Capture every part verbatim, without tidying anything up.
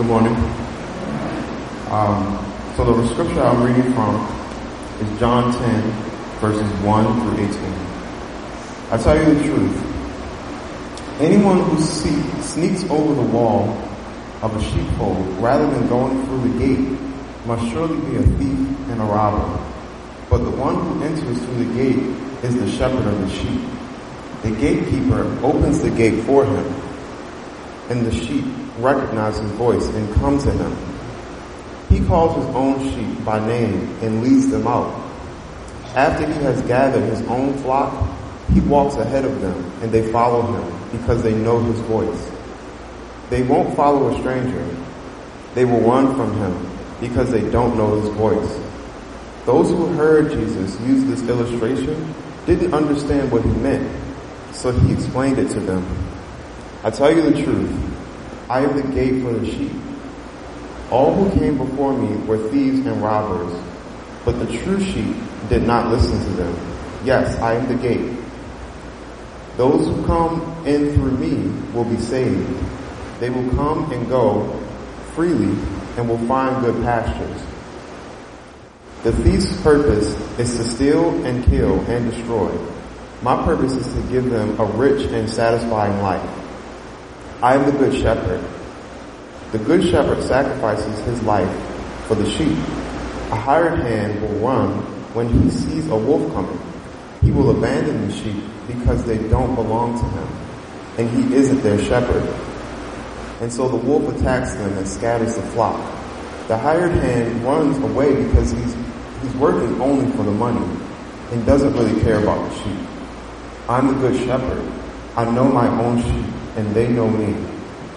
Good morning. Um, so the scripture I'm reading from is John ten, verses one through eighteen. I tell you the truth. Anyone who see, sneaks over the wall of a sheepfold rather than going through the gate must surely be a thief and a robber. But the one who enters through the gate is the shepherd of the sheep. The gatekeeper opens the gate for him, and the sheep recognize his voice and come to him. He calls his own sheep by name and leads them out. After he has gathered his own flock, he walks ahead of them, and they follow him because they know his voice. They won't follow a stranger. They will run from him because they don't know his voice. Those who heard Jesus use this illustration didn't understand what he meant, so he explained it to them. I tell you the truth, I am the gate for the sheep. All who came before me were thieves and robbers, but the true sheep did not listen to them. Yes, I am the gate. Those who come in through me will be saved. They will come and go freely and will find good pastures. The thief's purpose is to steal and kill and destroy. My purpose is to give them a rich and satisfying life. I am the good shepherd. The good shepherd sacrifices his life for the sheep. A hired hand will run when he sees a wolf coming. He will abandon the sheep because they don't belong to him, and he isn't their shepherd. And so the wolf attacks them and scatters the flock. The hired hand runs away because he's he's working only for the money and doesn't really care about the sheep. I'm the good shepherd. I know my own sheep, and they know me.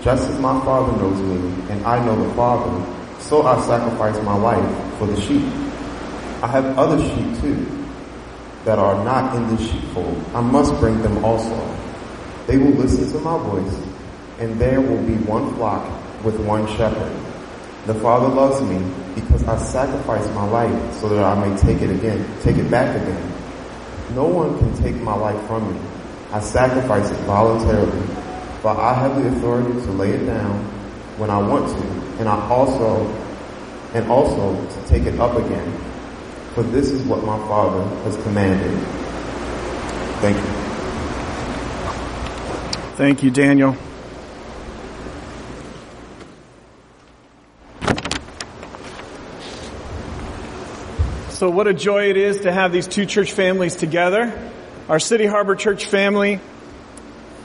Just as my Father knows me, and I know the Father, so I sacrifice my life for the sheep. I have other sheep too, that are not in this sheepfold. I must bring them also. They will listen to my voice, and there will be one flock with one shepherd. The Father loves me because I sacrifice my life so that I may take it again, take it back again. No one can take my life from me. I sacrifice it voluntarily. But I have the authority to lay it down when I want to, and I also, and also to take it up again. For this is what my Father has commanded. Thank you. Thank you, Daniel. So what a joy it is to have these two church families together. Our City Harbor Church family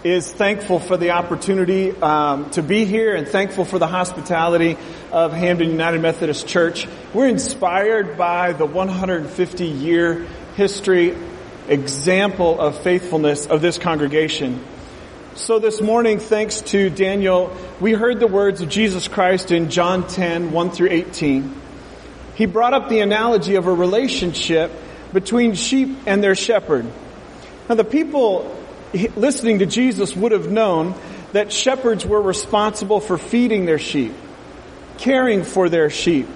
is thankful for the opportunity um, to be here, and thankful for the hospitality of Hamden United Methodist Church. We're inspired by the one hundred fifty year history example of faithfulness of this congregation. So this morning, thanks to Daniel, we heard the words of Jesus Christ in John ten, one through eighteen. He brought up the analogy of a relationship between sheep and their shepherd. Now the people listening to Jesus would have known that shepherds were responsible for feeding their sheep, caring for their sheep,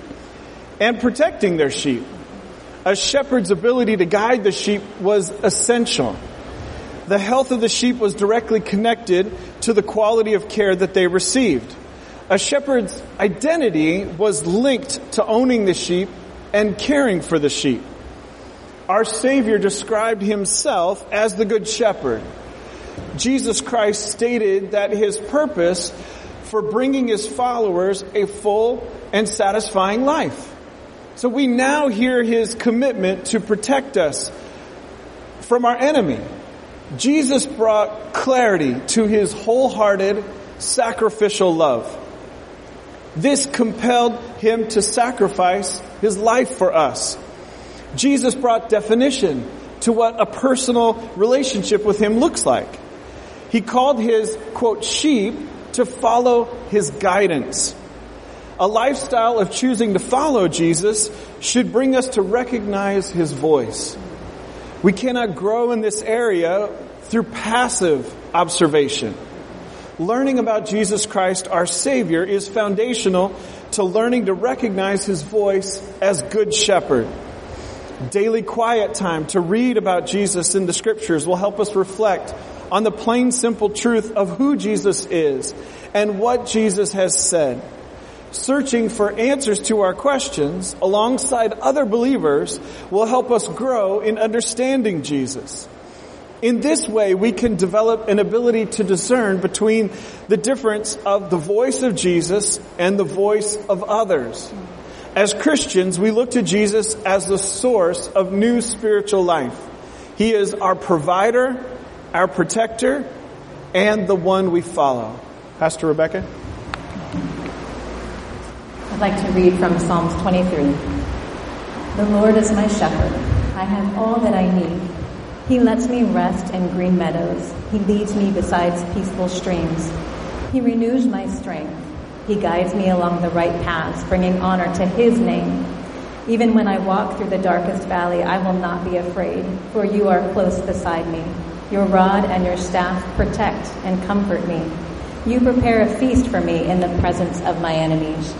and protecting their sheep. A shepherd's ability to guide the sheep was essential. The health of the sheep was directly connected to the quality of care that they received. A shepherd's identity was linked to owning the sheep and caring for the sheep. Our Savior described himself as the Good Shepherd. Jesus Christ stated that his purpose for bringing his followers a full and satisfying life. So we now hear his commitment to protect us from our enemy. Jesus brought clarity to his wholehearted, sacrificial love. This compelled him to sacrifice his life for us. Jesus brought definition to what a personal relationship with him looks like. He called his, quote, sheep to follow his guidance. A lifestyle of choosing to follow Jesus should bring us to recognize his voice. We cannot grow in this area through passive observation. Learning about Jesus Christ, our Savior, is foundational to learning to recognize his voice as Good Shepherd. Daily quiet time to read about Jesus in the scriptures will help us reflect on the plain, simple truth of who Jesus is and what Jesus has said. searching for answers to our questions alongside other believers will help us grow in understanding Jesus. In this way, we can develop an ability to discern between the difference of the voice of Jesus and the voice of others. As Christians, we look to Jesus as the source of new spiritual life. He is our provider, our protector, and the one we follow. Pastor Rebecca? I'd like to read from Psalms twenty-three. The Lord is my shepherd. I have all that I need. He lets me rest in green meadows. He leads me beside peaceful streams. He renews my strength. He guides me along the right paths, bringing honor to his name. Even when I walk through the darkest valley, I will not be afraid, for you are close beside me. Your rod and your staff protect and comfort me. You prepare a feast for me in the presence of my enemies.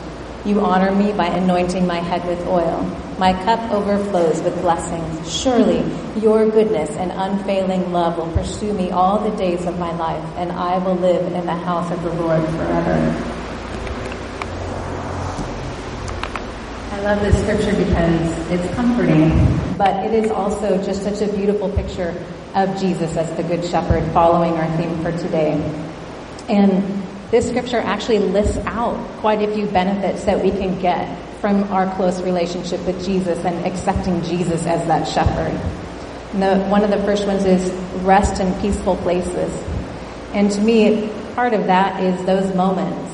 You honor me by anointing my head with oil. My cup overflows with blessings. Surely your goodness and unfailing love will pursue me all the days of my life, and I will live in the house of the Lord forever. I love this scripture because it's comforting, but it is also just such a beautiful picture of Jesus as the Good Shepherd, following our theme for today. And this scripture actually lists out quite a few benefits that we can get from our close relationship with Jesus and accepting Jesus as that shepherd. And the, one of the first ones is rest in peaceful places. And to me, part of that is those moments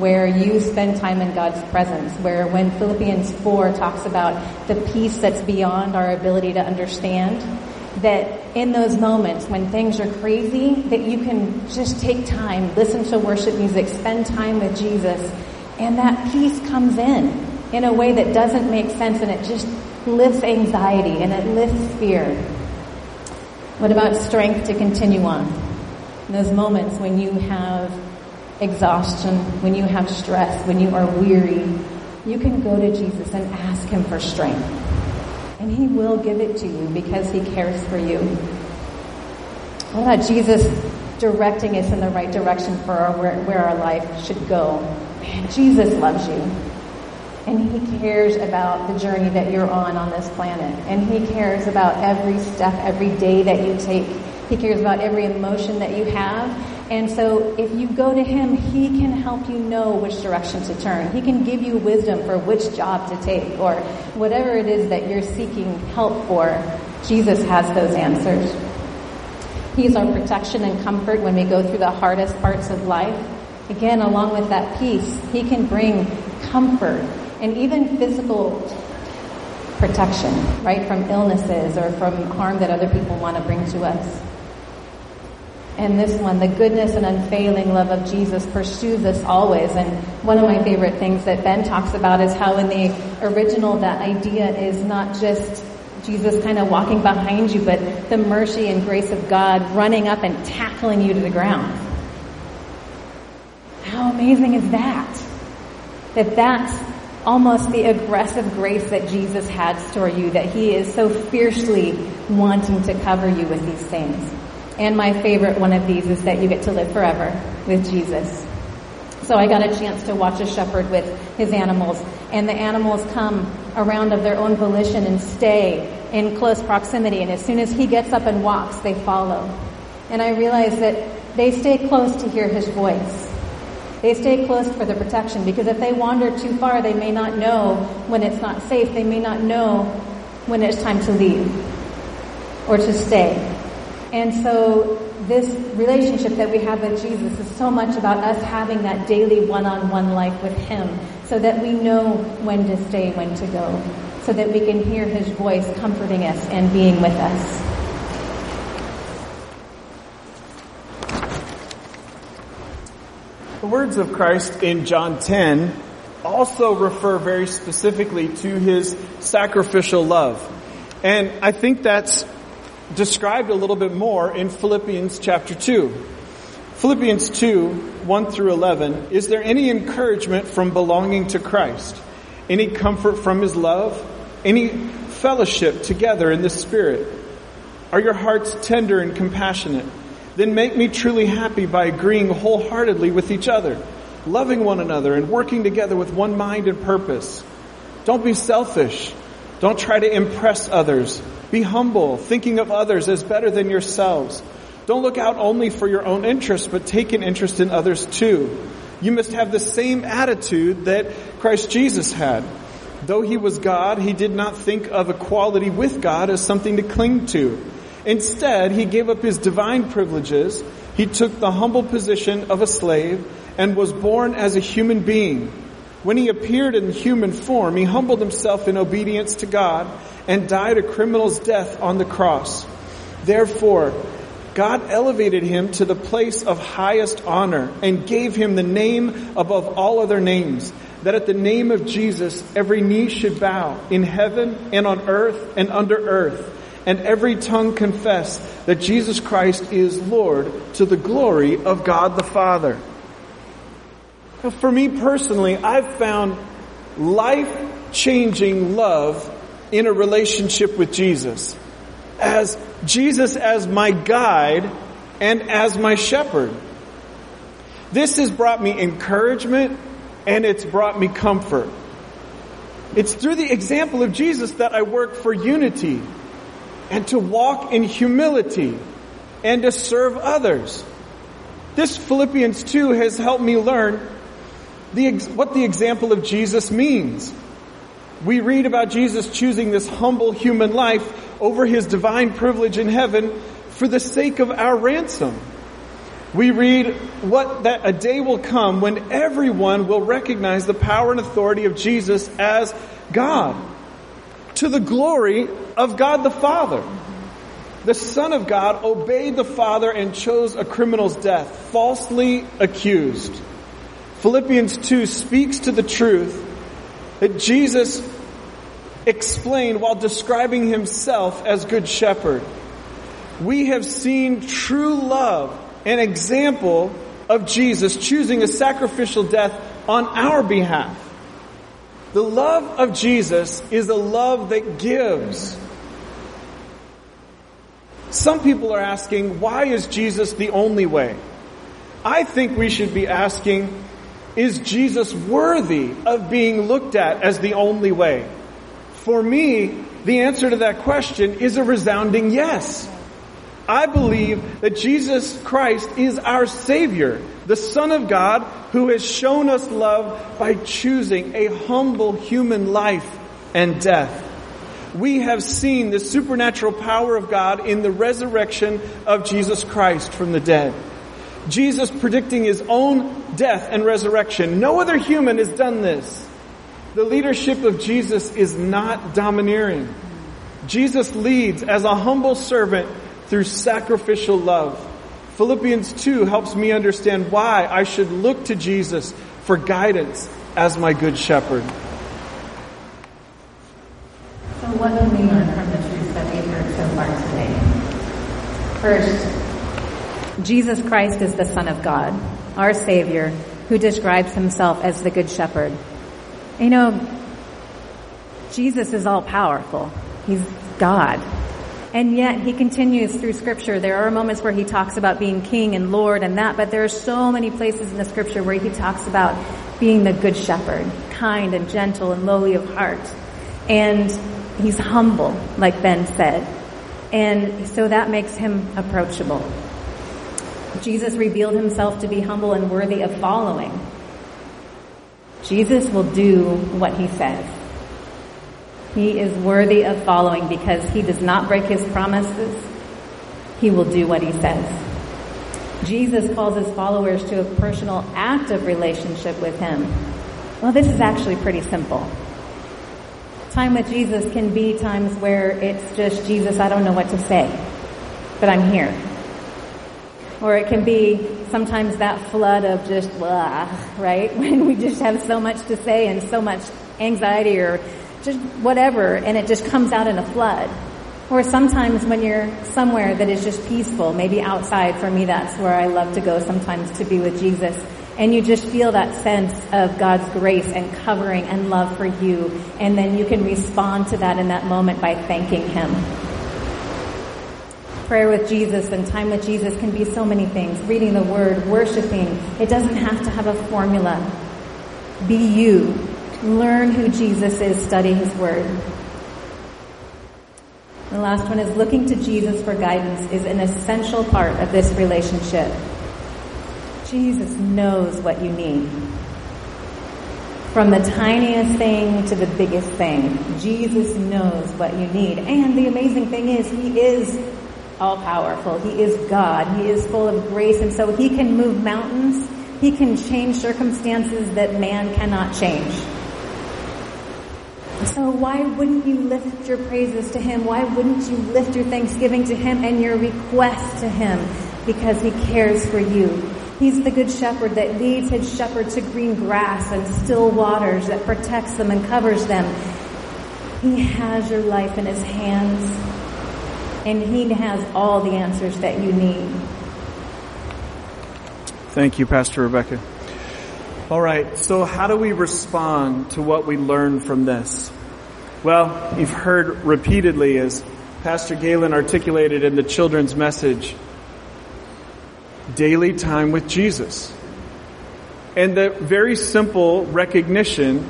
where you spend time in God's presence, where when Philippians four talks about the peace that's beyond our ability to understand, that in those moments when things are crazy, that you can just take time, listen to worship music, spend time with Jesus, and that peace comes in, in a way that doesn't make sense, and it just lifts anxiety, and it lifts fear. What about strength to continue on? In those moments when you have exhaustion, when you have stress, when you are weary, you can go to Jesus and ask him for strength. And he will give it to you because he cares for you. What about Jesus directing us in the right direction for our, where, where our life should go? Man, Jesus loves you. And he cares about the journey that you're on on this planet. And he cares about every step, every day that you take. He cares about every emotion that you have. And so if you go to him, he can help you know which direction to turn. He can give you wisdom for which job to take, or whatever it is that you're seeking help for. Jesus has those answers. He's our protection and comfort when we go through the hardest parts of life. Again, along with that peace, he can bring comfort and even physical protection, right, from illnesses or from harm that other people want to bring to us. And this one, the goodness and unfailing love of Jesus pursues us always. And one of my favorite things that Ben talks about is how in the original that idea is not just Jesus kind of walking behind you, but the mercy and grace of God running up and tackling you to the ground. How amazing is that? That that's almost the aggressive grace that Jesus had for you, that he is so fiercely wanting to cover you with these things. And my favorite one of these is that you get to live forever with Jesus. So I got a chance to watch a shepherd with his animals, and the animals come around of their own volition and stay in close proximity. And as soon as he gets up and walks, they follow. And I realized that they stay close to hear his voice. They stay close for the protection, because if they wander too far, they may not know when it's not safe. They may not know when it's time to leave or to stay. And so this relationship that we have with Jesus is so much about us having that daily one-on-one life with him, so that we know when to stay, when to go, so that we can hear his voice comforting us and being with us. The words of Christ in John ten also refer very specifically to his sacrificial love. And I think that's described a little bit more in Philippians chapter two. Philippians two, one through eleven. Is there any encouragement from belonging to Christ? Any comfort from his love? Any fellowship together in the Spirit? Are your hearts tender and compassionate? Then make me truly happy by agreeing wholeheartedly with each other, loving one another and working together with one mind and purpose. Don't be selfish. Don't try to impress others. Be humble, thinking of others as better than yourselves. Don't look out only for your own interests, but take an interest in others too. You must have the same attitude that Christ Jesus had. Though he was God, he did not think of equality with God as something to cling to. Instead, he gave up his divine privileges. He took the humble position of a slave and was born as a human being. When he appeared in human form, he humbled himself in obedience to God and died a criminal's death on the cross. Therefore, God elevated him to the place of highest honor and gave him the name above all other names, that at the name of Jesus every knee should bow in heaven and on earth and under earth, and every tongue confess that Jesus Christ is Lord to the glory of God the Father. Now, for me personally, I've found life-changing love in a relationship with Jesus. As Jesus as my guide and as my shepherd. This has brought me encouragement and it's brought me comfort. It's through the example of Jesus that I work for unity and to walk in humility and to serve others. This Philippians two has helped me learn the ex- what the example of Jesus means. We read about Jesus choosing this humble human life over his divine privilege in heaven for the sake of our ransom. We read what that a day will come when everyone will recognize the power and authority of Jesus as God, to the glory of God the Father. The Son of God obeyed the Father and chose a criminal's death, falsely accused. Philippians two speaks to the truth that Jesus explained while describing himself as Good Shepherd. We have seen true love, an example of Jesus choosing a sacrificial death on our behalf. The love of Jesus is a love that gives. Some people are asking, why is Jesus the only way? I think we should be asking, is Jesus worthy of being looked at as the only way? For me, the answer to that question is a resounding yes. I believe that Jesus Christ is our Savior, the Son of God, who has shown us love by choosing a humble human life and death. We have seen the supernatural power of God in the resurrection of Jesus Christ from the dead. Jesus predicting his own death and resurrection. No other human has done this. The leadership of Jesus is not domineering. Jesus leads as a humble servant through sacrificial love. Philippians two helps me understand why I should look to Jesus for guidance as my good shepherd. So what do we learn from the truths that we heard so far today? First, Jesus Christ is the Son of God, our Savior, who describes himself as the Good Shepherd. You know, Jesus is all-powerful. He's God. And yet he continues through Scripture. There are moments where he talks about being King and Lord and that, but there are so many places in the Scripture where he talks about being the Good Shepherd, kind and gentle and lowly of heart. And he's humble, like Ben said. And so that makes him approachable. Jesus revealed himself to be humble and worthy of following. Jesus will do what he says. He is worthy of following because he does not break his promises. He will do what he says. Jesus calls his followers to a personal, active relationship with him. Well, this is actually pretty simple. Time with Jesus can be times where it's just, Jesus, I don't know what to say, but I'm here. Or it can be sometimes that flood of just blah, right? When we just have so much to say and so much anxiety or just whatever, and it just comes out in a flood. Or sometimes when you're somewhere that is just peaceful, maybe outside, for me that's where I love to go sometimes to be with Jesus, and you just feel that sense of God's grace and covering and love for you, and then you can respond to that in that moment by thanking him. Prayer with Jesus and time with Jesus can be so many things. Reading the Word, worshiping. It doesn't have to have a formula. Be you. Learn who Jesus is. Study His Word. The last one is looking to Jesus for guidance is an essential part of this relationship. Jesus knows what you need. From the tiniest thing to the biggest thing, Jesus knows what you need. And the amazing thing is, He is all-powerful. He is God. He is full of grace. And so He can move mountains. He can change circumstances that man cannot change. So why wouldn't you lift your praises to Him? Why wouldn't you lift your thanksgiving to Him and your request to Him? Because He cares for you. He's the good shepherd that leads His shepherd to green grass and still waters, that protects them and covers them. He has your life in His hands. And He has all the answers that you need. Thank you, Pastor Rebecca. All right, so how do we respond to what we learn from this? Well, you've heard repeatedly, as Pastor Galen articulated in the children's message, daily time with Jesus. And the very simple recognition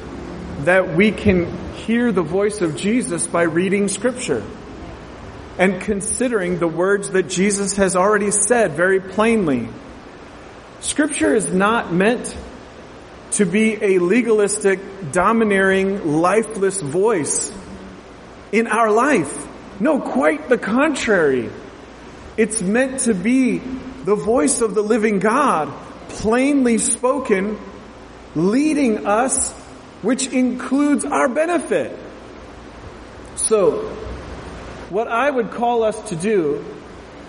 that we can hear the voice of Jesus by reading Scripture. And considering the words that Jesus has already said very plainly. Scripture is not meant to be a legalistic, domineering, lifeless voice in our life. No, quite the contrary. It's meant to be the voice of the living God, plainly spoken, leading us, which includes our benefit. So, what I would call us to do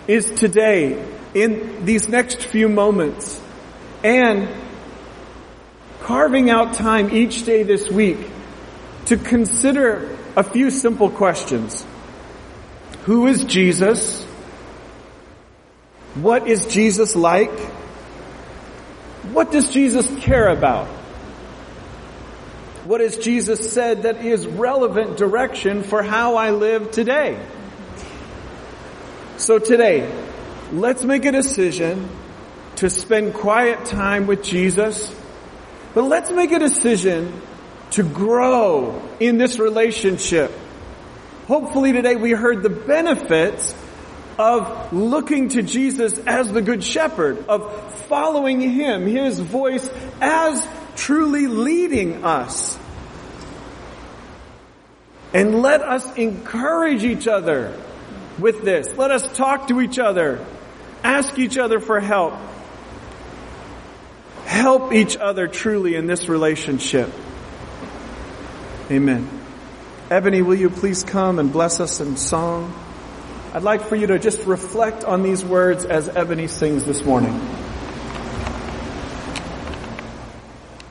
is today, in these next few moments, and carving out time each day this week to consider a few simple questions. Who is Jesus? What is Jesus like? What does Jesus care about? What has Jesus said that is relevant direction for how I live today? So today, let's make a decision to spend quiet time with Jesus, but let's make a decision to grow in this relationship. Hopefully today we heard the benefits of looking to Jesus as the Good Shepherd, of following Him, His voice as truly leading us. And let us encourage each other with this. Let us talk to each other. Ask each other for help. Help each other truly in this relationship. Amen. Ebony, will you please come and bless us in song? I'd like for you to just reflect on these words as Ebony sings this morning.